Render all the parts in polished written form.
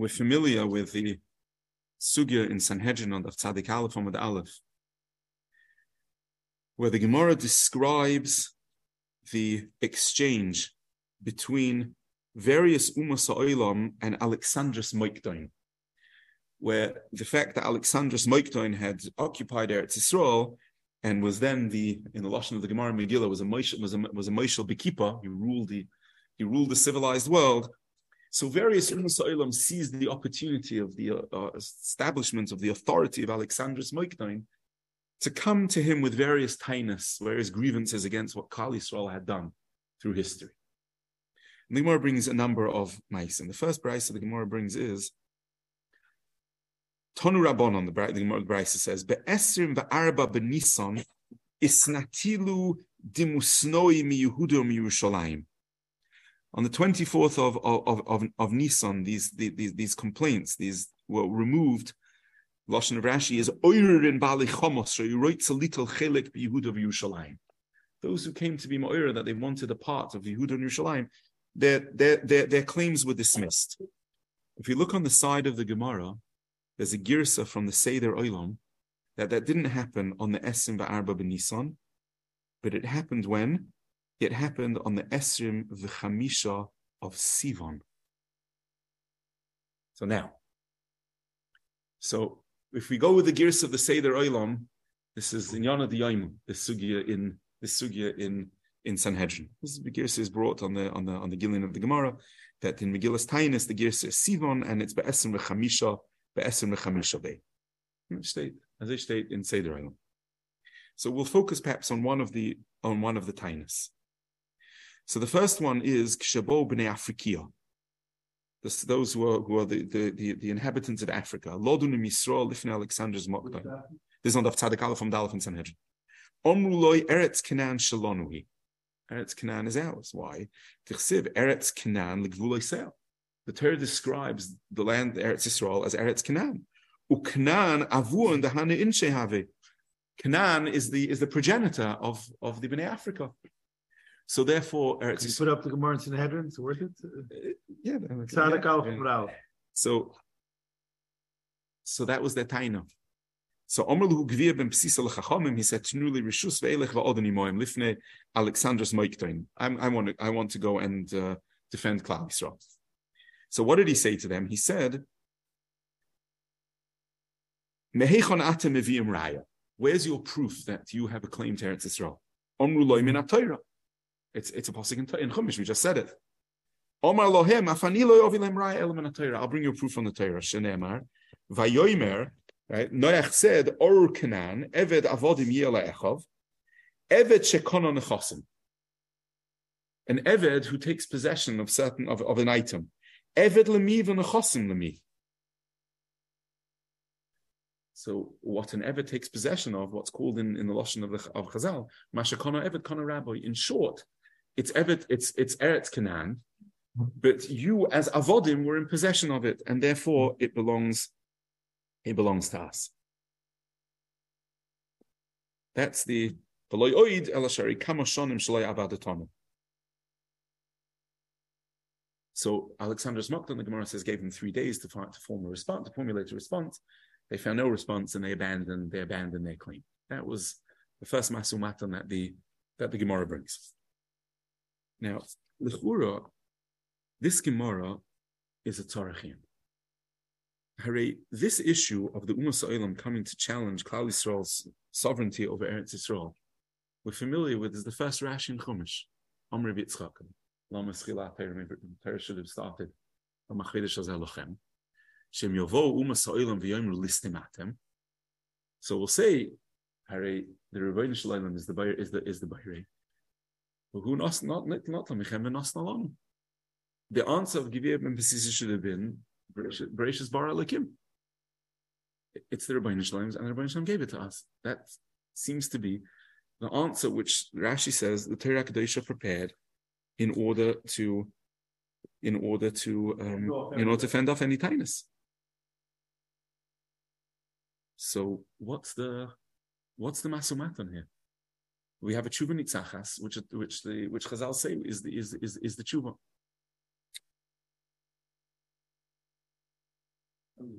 We're familiar with the sugya in Sanhedrin on the Tzaddik Aleph Amud Aleph, where the Gemara describes the exchange between various Umas HaOlam and Alexandros Mokdon, where the fact that Alexandros Mokdon had occupied Eretz Yisrael and was then in the lashon of the Gemara Megillah was a Moshel B'Kippah, he ruled the civilized world. So various Umas HaOlam seized the opportunity of the establishment of the authority of Alexandros Mokdon to come to him with various tainus, various grievances against what Klal Yisrael had done through history. And the Gemara brings a number of ma'asim. The first brayso the Gemara brings is Tonu Rabbanon, the Gemara Brisa says, Be'esrim va'arba b'nisan isnatilu dimusnoi mi Yehuda mi Yerushalayim. On the 24th of Nisan, these complaints, these were removed. Lashon of Rashi is Oirin Bali Chomos, so you wrote a little chelik b'Yehuda of Yerushalayim. Those who came to be Ma'ira that they wanted a part of Yehuda and Yerushalayim, their claims were dismissed. If you look on the side of the Gemara, there's a girsa from the Seder Olam that didn't happen on the Esrim v'Arba b'Nisan, but it happened when? It happened on the Esrim v'Chamisha of Sivan. So if we go with the girsa of the Seder Olam, this is the Inyan of the Yom, the sugya in Sanhedrin. This is the girsa is brought on the Gilin of the Gemara that in Megillus Tainus the girsa is Sivan and it's be'esrim v'chamisha. As I state in Seder Olam. So we'll focus perhaps on one of the tainus. So the first one is Kshabo Bnei Afrikia. Those who are the inhabitants of Africa. Lodunim Yisrael lifnei Alexandros Mokdon. This is on the Tzaddik Aleph from Dalaf and Sanhedrin. Omru loy Eretz Canaan Shalonui. Eretz Canaan is ours. Why? Tichsiv Eretz Canaan l'gvulei Seir. The Torah describes the land, Eretz Yisrael, as Eretz Canaan. Uknan avu and the Hana Inshehave. Canaan is the progenitor of the Bnei Africa. So therefore, Eretz Yisrael. You put up the Gemara in Sanhedrin, it's worth it. Yeah. Tzaddik Aleph Amud Aleph. So that was their taina. So Omer Luhu Gvir ben Psis al Chachamim, he said, "Tnu li rishus ve'elech va'odani moim lifnei Alexandros Mokdon." I want to go and defend Klal Yisrael. So what did he say to them? He said, "Meheichon atem meviim raya. Where's your proof that you have a claim to Eretz Yisrael? Omru loy min haTorah. It's a pasuk in Chumash. We just said it. Omar lohem afani loy ovi lehem raya el min haTorah. I'll bring you proof from the Torah. Shenemar vayoymer. Right? Noach said, Or Canaan eved avodim yela echov eved shekonon nechasim. An eved who takes possession of certain of an item." So what an Eved takes possession of, what's called in the Lashon of Chazal, Mashakana Eved Kana Rabbi. In short, it's Eretz Canaan, but you as Avodim were in possession of it, and therefore it belongs to us. That's the V'loy Oid El Asheri Kama Shonim Shalei Avadatanu. So Alexandros Mokdon, the Gemara says, gave them 3 days to formulate a response. They found no response and they abandoned their claim. That was the first Masu Matan that the Gemara brings. Now, L'chura, this Gemara is a Tzarachin. Hare, this issue of the Umas HaOlam coming to challenge Klal Yisrael's sovereignty over Eretz Yisrael, we're familiar with is the first Rashi in Chumash, Amr Yitzchak. Lama Schila Torah, Torah should have started. So we'll say, Hare, the Rebbeinu Shel Olam is the Bayrei. The answer of Givir ben Pesisa should have been Bereishis bara Elikim. It's the Rebbeinu Shel Olam, and the Rebbeinu Shel Olam gave it to us. That seems to be the answer which Rashi says the Torah Kedusha prepared. In order to fend off any tainus. So what's the masumatan here? We have a tshuva nitzachas, which Chazal say is the tshuva.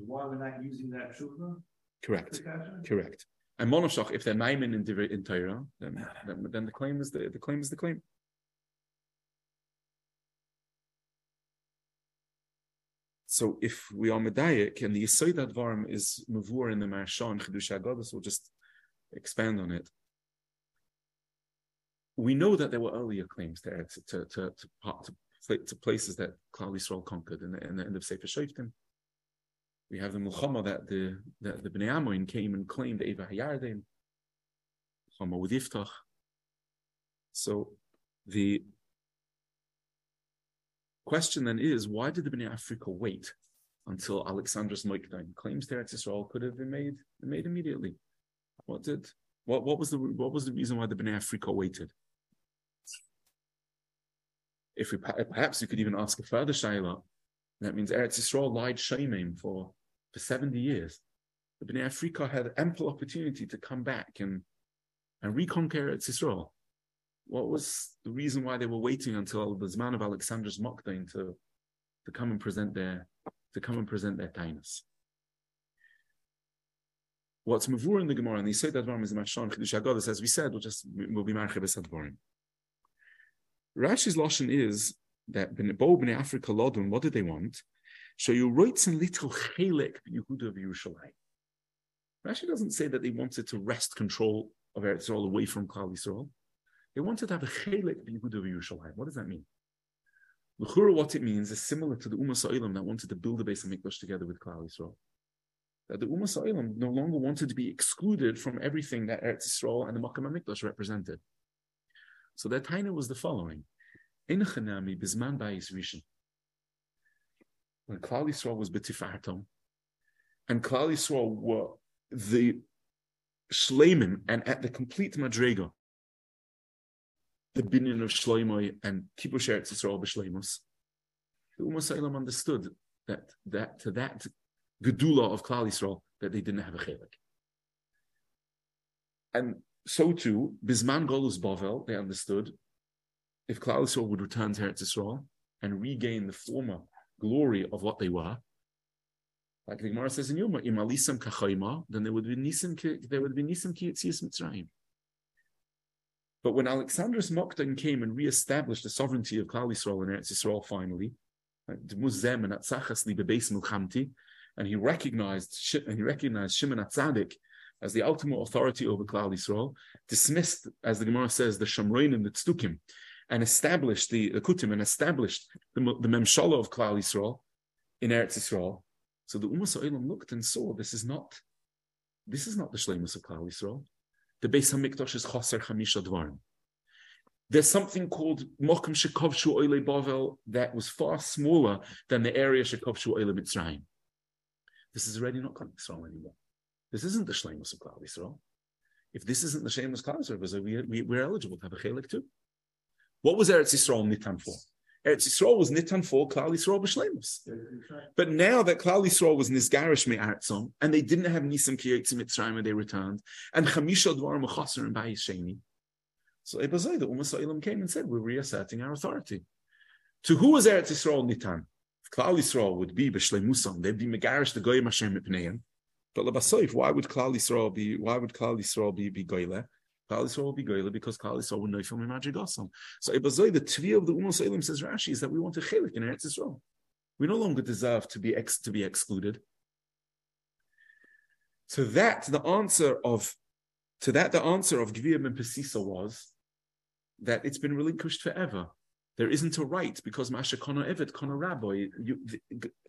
why we're not using that tshuva? Correct. And monoshach, if they're naiman in Torah, then the claim is the claim is the claim. So if we are medayik and the Yesod Advarim is mavur in the Maharsha and Chidush HaGadus, we'll just expand on it. We know that there were earlier claims there to places that Klal Yisrael conquered in the end of Sefer Shoftim. We have the Mulchama that the Bnei Amoim came and claimed Eivah Hayarden, Mulchama with Yiftach. So the question then is, why did the Bnei Africa wait until Alexandros Mokdon claims to Eretz Yisrael could have been made immediately? What was the reason why the Bnei Africa waited? If we perhaps you could even ask a further shayla, that means Eretz Yisrael lied shamim for 70 years. The Bnei Afrika had ample opportunity to come back and reconquer Eretz Yisrael. What was the reason why they were waiting until the Zman of Alexandros Mokdon to come and present their tainus? What's mavur in the Gemara and the Yisod Advarim is the Mashal and Chidush HaGadus, as we said, we'll be marchei b'Es Advarim. Rashi's lashon is that Bo Bnei Afrika Lodun, what did they want? So you wrote in little chelek Yehuda of Yerushalayim. Rashi doesn't say that they wanted to wrest control of Eretz Yisrael away from Klal Yisrael. They wanted to have a chelek Yehuda of Yerushalayim. What does that mean? L'chura, what it means is similar to the Umas HaOlam that wanted to build the Beis HaMikdosh together with Klal Yisrael. That the Umas HaOlam no longer wanted to be excluded from everything that Eretz Yisrael and the Makom HaMikdosh represented. So their taina was the following. When Klal Yisrael was b'tifartom, and Klal Yisrael were the shleimim and at the complete madrega, the binyan of Shloimei and kibush Eretz Yisrael b'shleimus, the Umas HaOlam understood that to that gedula of Klal Yisrael that they didn't have a chelik, and so too bisman Golus Bavel they understood. If Klal Yisrael would return to Eretz Yisrael and regain the former glory of what they were, like the Gemara says in Yuma, "Imalisam kachayma," then there would be nisim ki yitzias Mitzrayim. But when Alexandros Mokdon came and reestablished the sovereignty of Klal Yisrael and Eretz Yisrael finally, and he recognized Shimon Atzadik as the ultimate authority over Klal Yisrael, dismissed, as the Gemara says, the Shamrain and the Tzdukim, and established the Kutim, and established the Memshala of Klal Yisrael in Eretz Yisrael. So the Umas HaOlam looked and saw, this is not the Shleimus of Klal Yisrael. The Beis HaMikdosh is Chaser Chamisha Dvarim. There's something called Mokum Shekovshu Oile Bavel that was far smaller than the area Shekovshu Oile Mitzrayim. This is already not Klal Yisrael anymore. This isn't the Shleimus of Klal Yisrael. If this isn't the Shleimus of Klal Yisrael, we're eligible to have a Chelek too. What was Eretz Yisrael nitan for? Eretz Yisrael was nitan for Klal Yisrael b'shleimus. But now that Klal Yisrael was nizgarish me'aretzom, and they didn't have nisim kiyotzim Mitzrayim when they returned, and chamisha dvarim achaser and bayis sheni, so Ebazai, the Umas HaOlam came and said, we're reasserting our authority. To who was Eretz Yisrael nitan? If Klal Yisrael would be b'shleimusam, they'd be megarish the goyim Hashem mipneihem. But lebasoif, why would Klal Yisrael be goyle? Klal Yisrael will be goyla because Klal Yisrael will know from Imadrigasam. So Ebazoi, the tvi of the Umas HaOlam, says Rashi, is that we want a chelik in Eretz Yisrael. We no longer deserve to be excluded. So the answer of Gvir Ben Pesisa was that it's been relinquished forever. There isn't a right because Masha Kono Evet Kono Rabbi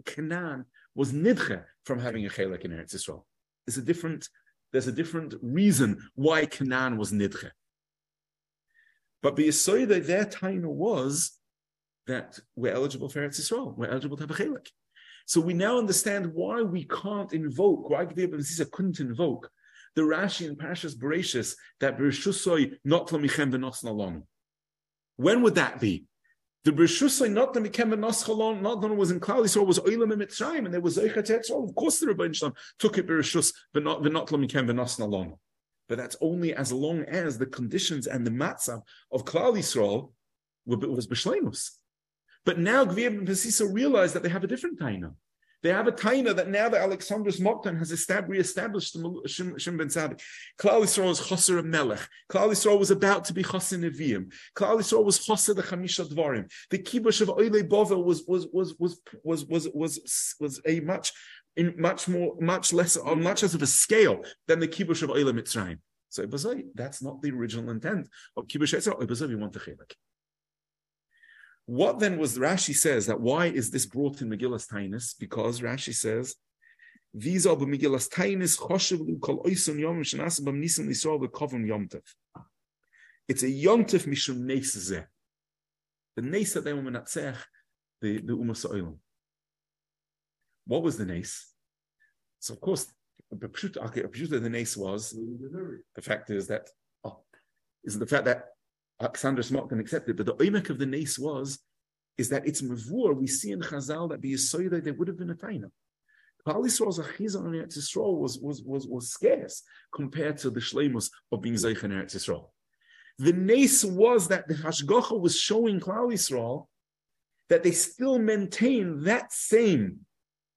Canaan was nidche from having a chelik in Eretz Yisrael. There's a different reason why Canaan was nidche. But the Yisoida, their taina was that we're eligible for Eretz Yisrael. We're eligible to have a chelik. So we now understand why we can't invoke, why Gvir Ben Pesisa couldn't invoke the Rashi in Parashas Bereishis that Bereshusoi not lamichem v'nos nalon. When would that be? The Bereshusoi not lamichem v'nos chalon not nalon was in Klal Yisrael was oilam in Mitzrayim and there was zocheh to Eretz Yisrael. Of course, the Rebbeinu Shalom took it Bereshus v'not lamichem v'nos nalon. But that's only as long as the conditions and the matzav of Klal Yisrael was b'shleimus. But now Gvir Ben Pesisa realized that they have a different taina. They have a taina that now the Alexandros Mokdon has reestablished Shimon ben Tzadik. Klal Yisrael was Chosser of Melech. Klal Yisrael was about to be Chosser Neviim. Klal Yisrael was Chosser the Chamisha Dvarim. The kibush of Oile Bovel was a much less of a scale than the kibush of Oile Mitzrayim. So that's not the original intent of kibush Yisrael. We want the chilek. What then was Rashi says that why is this brought in Megillus Tainus? Because Rashi says these are the Megillus Tainus Choshevlu Kol Oisun Yom Shenas Bam Nisan Yisrael Bekovim Yom Tov. It's a Yom Tov Mishum Neis Zeh. The Neis that they were Menatzech the Umas Olam. What was the Neis? So of course, the Neis was the fact is that Alexandros Mokdon accepted, but the oimek of the neis is that it's mavur. We see in Chazal that b'Yisoyda there would have been a taina. Klal Yisrael's achiza on Eretz Yisrael was scarce compared to the shleimus of being zeicher in Eretz Yisrael. The neis was that the hashgacha was showing Klal Yisrael that they still maintain that same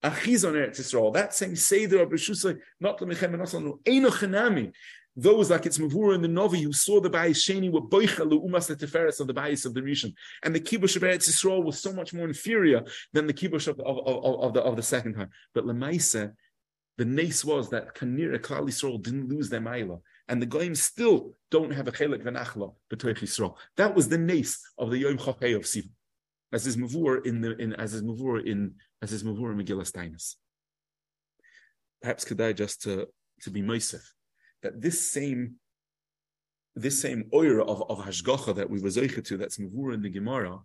achiza on Eretz Yisrael, that same seder of b'shusay not l'mechem enosan eino chanami. Those like it's Mavura and the Novi who saw the Bayis Sheni were boichel umas teferes of the Bayis of the Rishon, and the kibush of Eretz Yisrael was so much more inferior than the kibush of the second time. But lemaisa, the neis was that Kanira Klal Yisrael didn't lose their ma'ila, and the goyim still don't have a chelek v'nachla b'toich Yisrael. That was the neis of the Yom Chafei of Sivan, as is Mavura in Megillus Tainus. Perhaps Kedai just to be Mosef, that this same oira of hashgacha that we were zoicha to, that's mavura in the Gemara,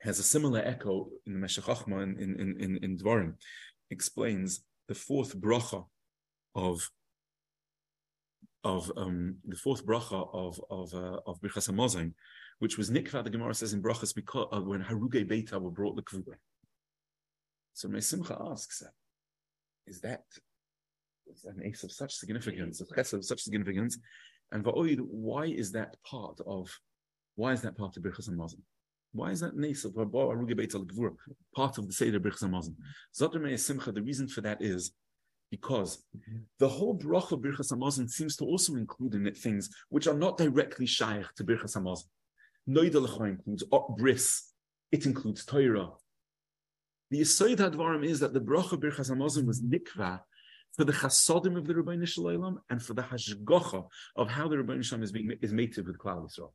has a similar echo in the Meshech Chachma in Dvarim. Explains the fourth bracha of Birchas Hamazon, which was nikva. The Gemara says in brachas because when haruge beita were brought the kvuga. So Mesimcha asks, is that an ace of such significance, a chesed of such significance, and va'oid, why is that part of Birchas Hamazon? Why is that ace of haruge beita l'gvura part of the seder Birchas Hamazon? Zoter me'esimcha. The reason for that is because the whole bracha of Birchas Hamazon seems to also include in it things which are not directly shaykh to Birchas Hamazon. Noida l'cha includes bris, it includes Torah. The yesod hadvarim is that the bracha of Birchas Hamazon was nikva for the chasodim of the Rebbeinu Shel Olam and for the hashgacha of how the Rebbeinu Shel Olam is mated with Klal Yisrael.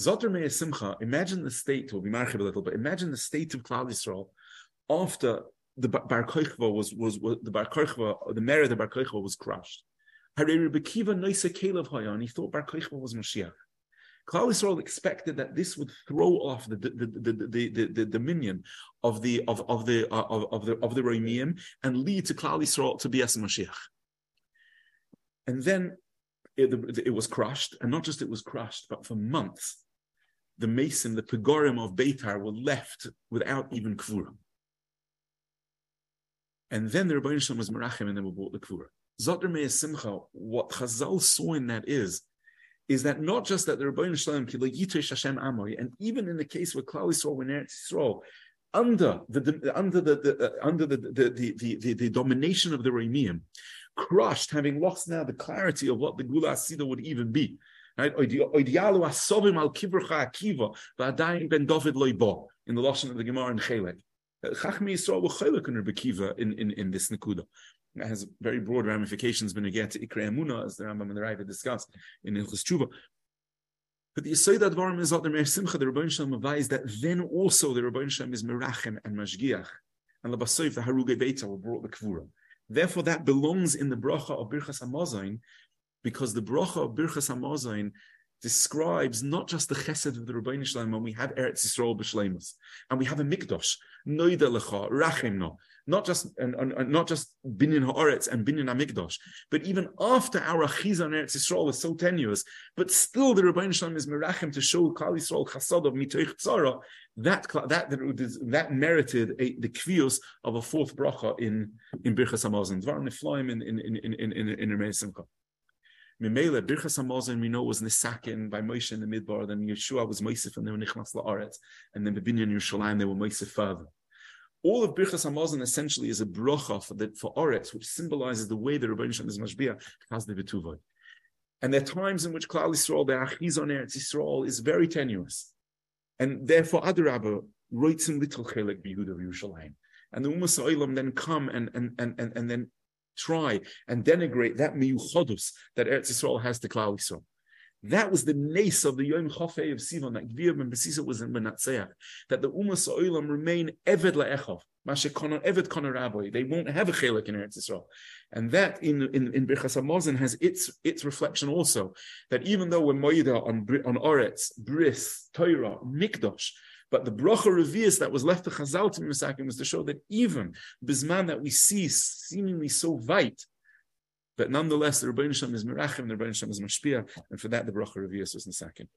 Zoter me'esimcha. Imagine the state. We'll be marchiv a little, but imagine the state of Klal Yisrael after the Bar Koichva the merit of Bar Koichva was crushed. Harei Rebbe Akiva noisa kelev haya, and he thought Bar Koichva was Mashiach. Klal Yisrael expected that this would throw off the dominion of the Romeim and lead to Klal Yisrael to be as Mashiach. And then it was crushed, and not just it was crushed, but for months, the Mason, the Pegorim of Beitar were left without even Kvura. And then the Rebbeinu Shem was Merachim, and they were brought the Kvura. Zoter me'esimcha. What Chazal saw in that is that not just that the Rebbeinu Shalom ki l'yitosh Hashem amoy, and even in the case where Klal Yisrael were in Eretz Yisrael, under the domination of the Romeim, crushed, having lost now the clarity of what the Gula Asida would even be. Right? Oidialu asobim al kiburcha akiva v'adayin ben David loibo, in the lashon of the Gemara in Chelek. Chachmi Yisrael were Chelek and Rebbe Akiva in this Nakuda. That has very broad ramifications when you get to Ikra Emunah, as the Rambam and the Raya discussed in Hilchus Tshuva. But the Yisod Advarim is not the Meir Simcha, the Rebbeinu Shalom advised that then also the Rebbeinu Shalom is Merachim and Mashgiach, and Labasov, the Haruge Beita, will brought the Kvura. Therefore, that belongs in the Bracha of Birchas Hamazon, because the Bracha of Birchas Hamazon describes not just the chesed of the Rebbeinu Shalom when we have Eretz Yisrael b'shleimus, and we have a Mikdosh, Noida Lecha, Rachimno, not just binyan haaretz and binyan hamikdash, but even after our achiza on Eretz Yisrael is so tenuous, but still the Rebbeinu Shalom is merachim to show Klal Yisrael chasad of mitoich tzara, that merited the kvius of a fourth bracha in Birchas Hamazon. Dvarim niflaim in Remei Simcha. Mimele Birchas Hamazon we know was nisakin by Moshe in the midbar, then Yeshua was Mosef and they were nichnas la'aretz, and then the binyan Yerushalayim they were Mosef further. All of Birchas Hamazon essentially is a brocha for Oretz, which symbolizes the way the Rebbeinu Shem is mashbiach has the betuvah. And there are times in which Klal Yisrael, the achizon Eretz Yisrael, is very tenuous, and therefore Adarabah writes in little chelik b'Yehuda of Yerushalayim, and the Umas Ha'olam then come and then try and denigrate that miyuchodus that Eretz Yisrael has to Klal Yisrael. That was the nace of the Yom Chafei of Sivan, that Gvir ben Besisa was in Menatzeach, that the Umas Ha'olam remain Eved La'echov, Mashe Eved Kana Rabbi. They won't have a Chelek in Eretz Yisrael. And that in Birchas Hamazon has its reflection also, that even though we're Moida on Oretz, Bris, Torah, Mikdosh, but the Brocha Revius that was left to Chazal to Misakim was to show that even Bizman that we see seemingly so vite, but nonetheless, the Rebbeinu Shem is Merachim, the Rebbeinu Shem is Mashpia, and for that the Bracha Revius was Nesakin.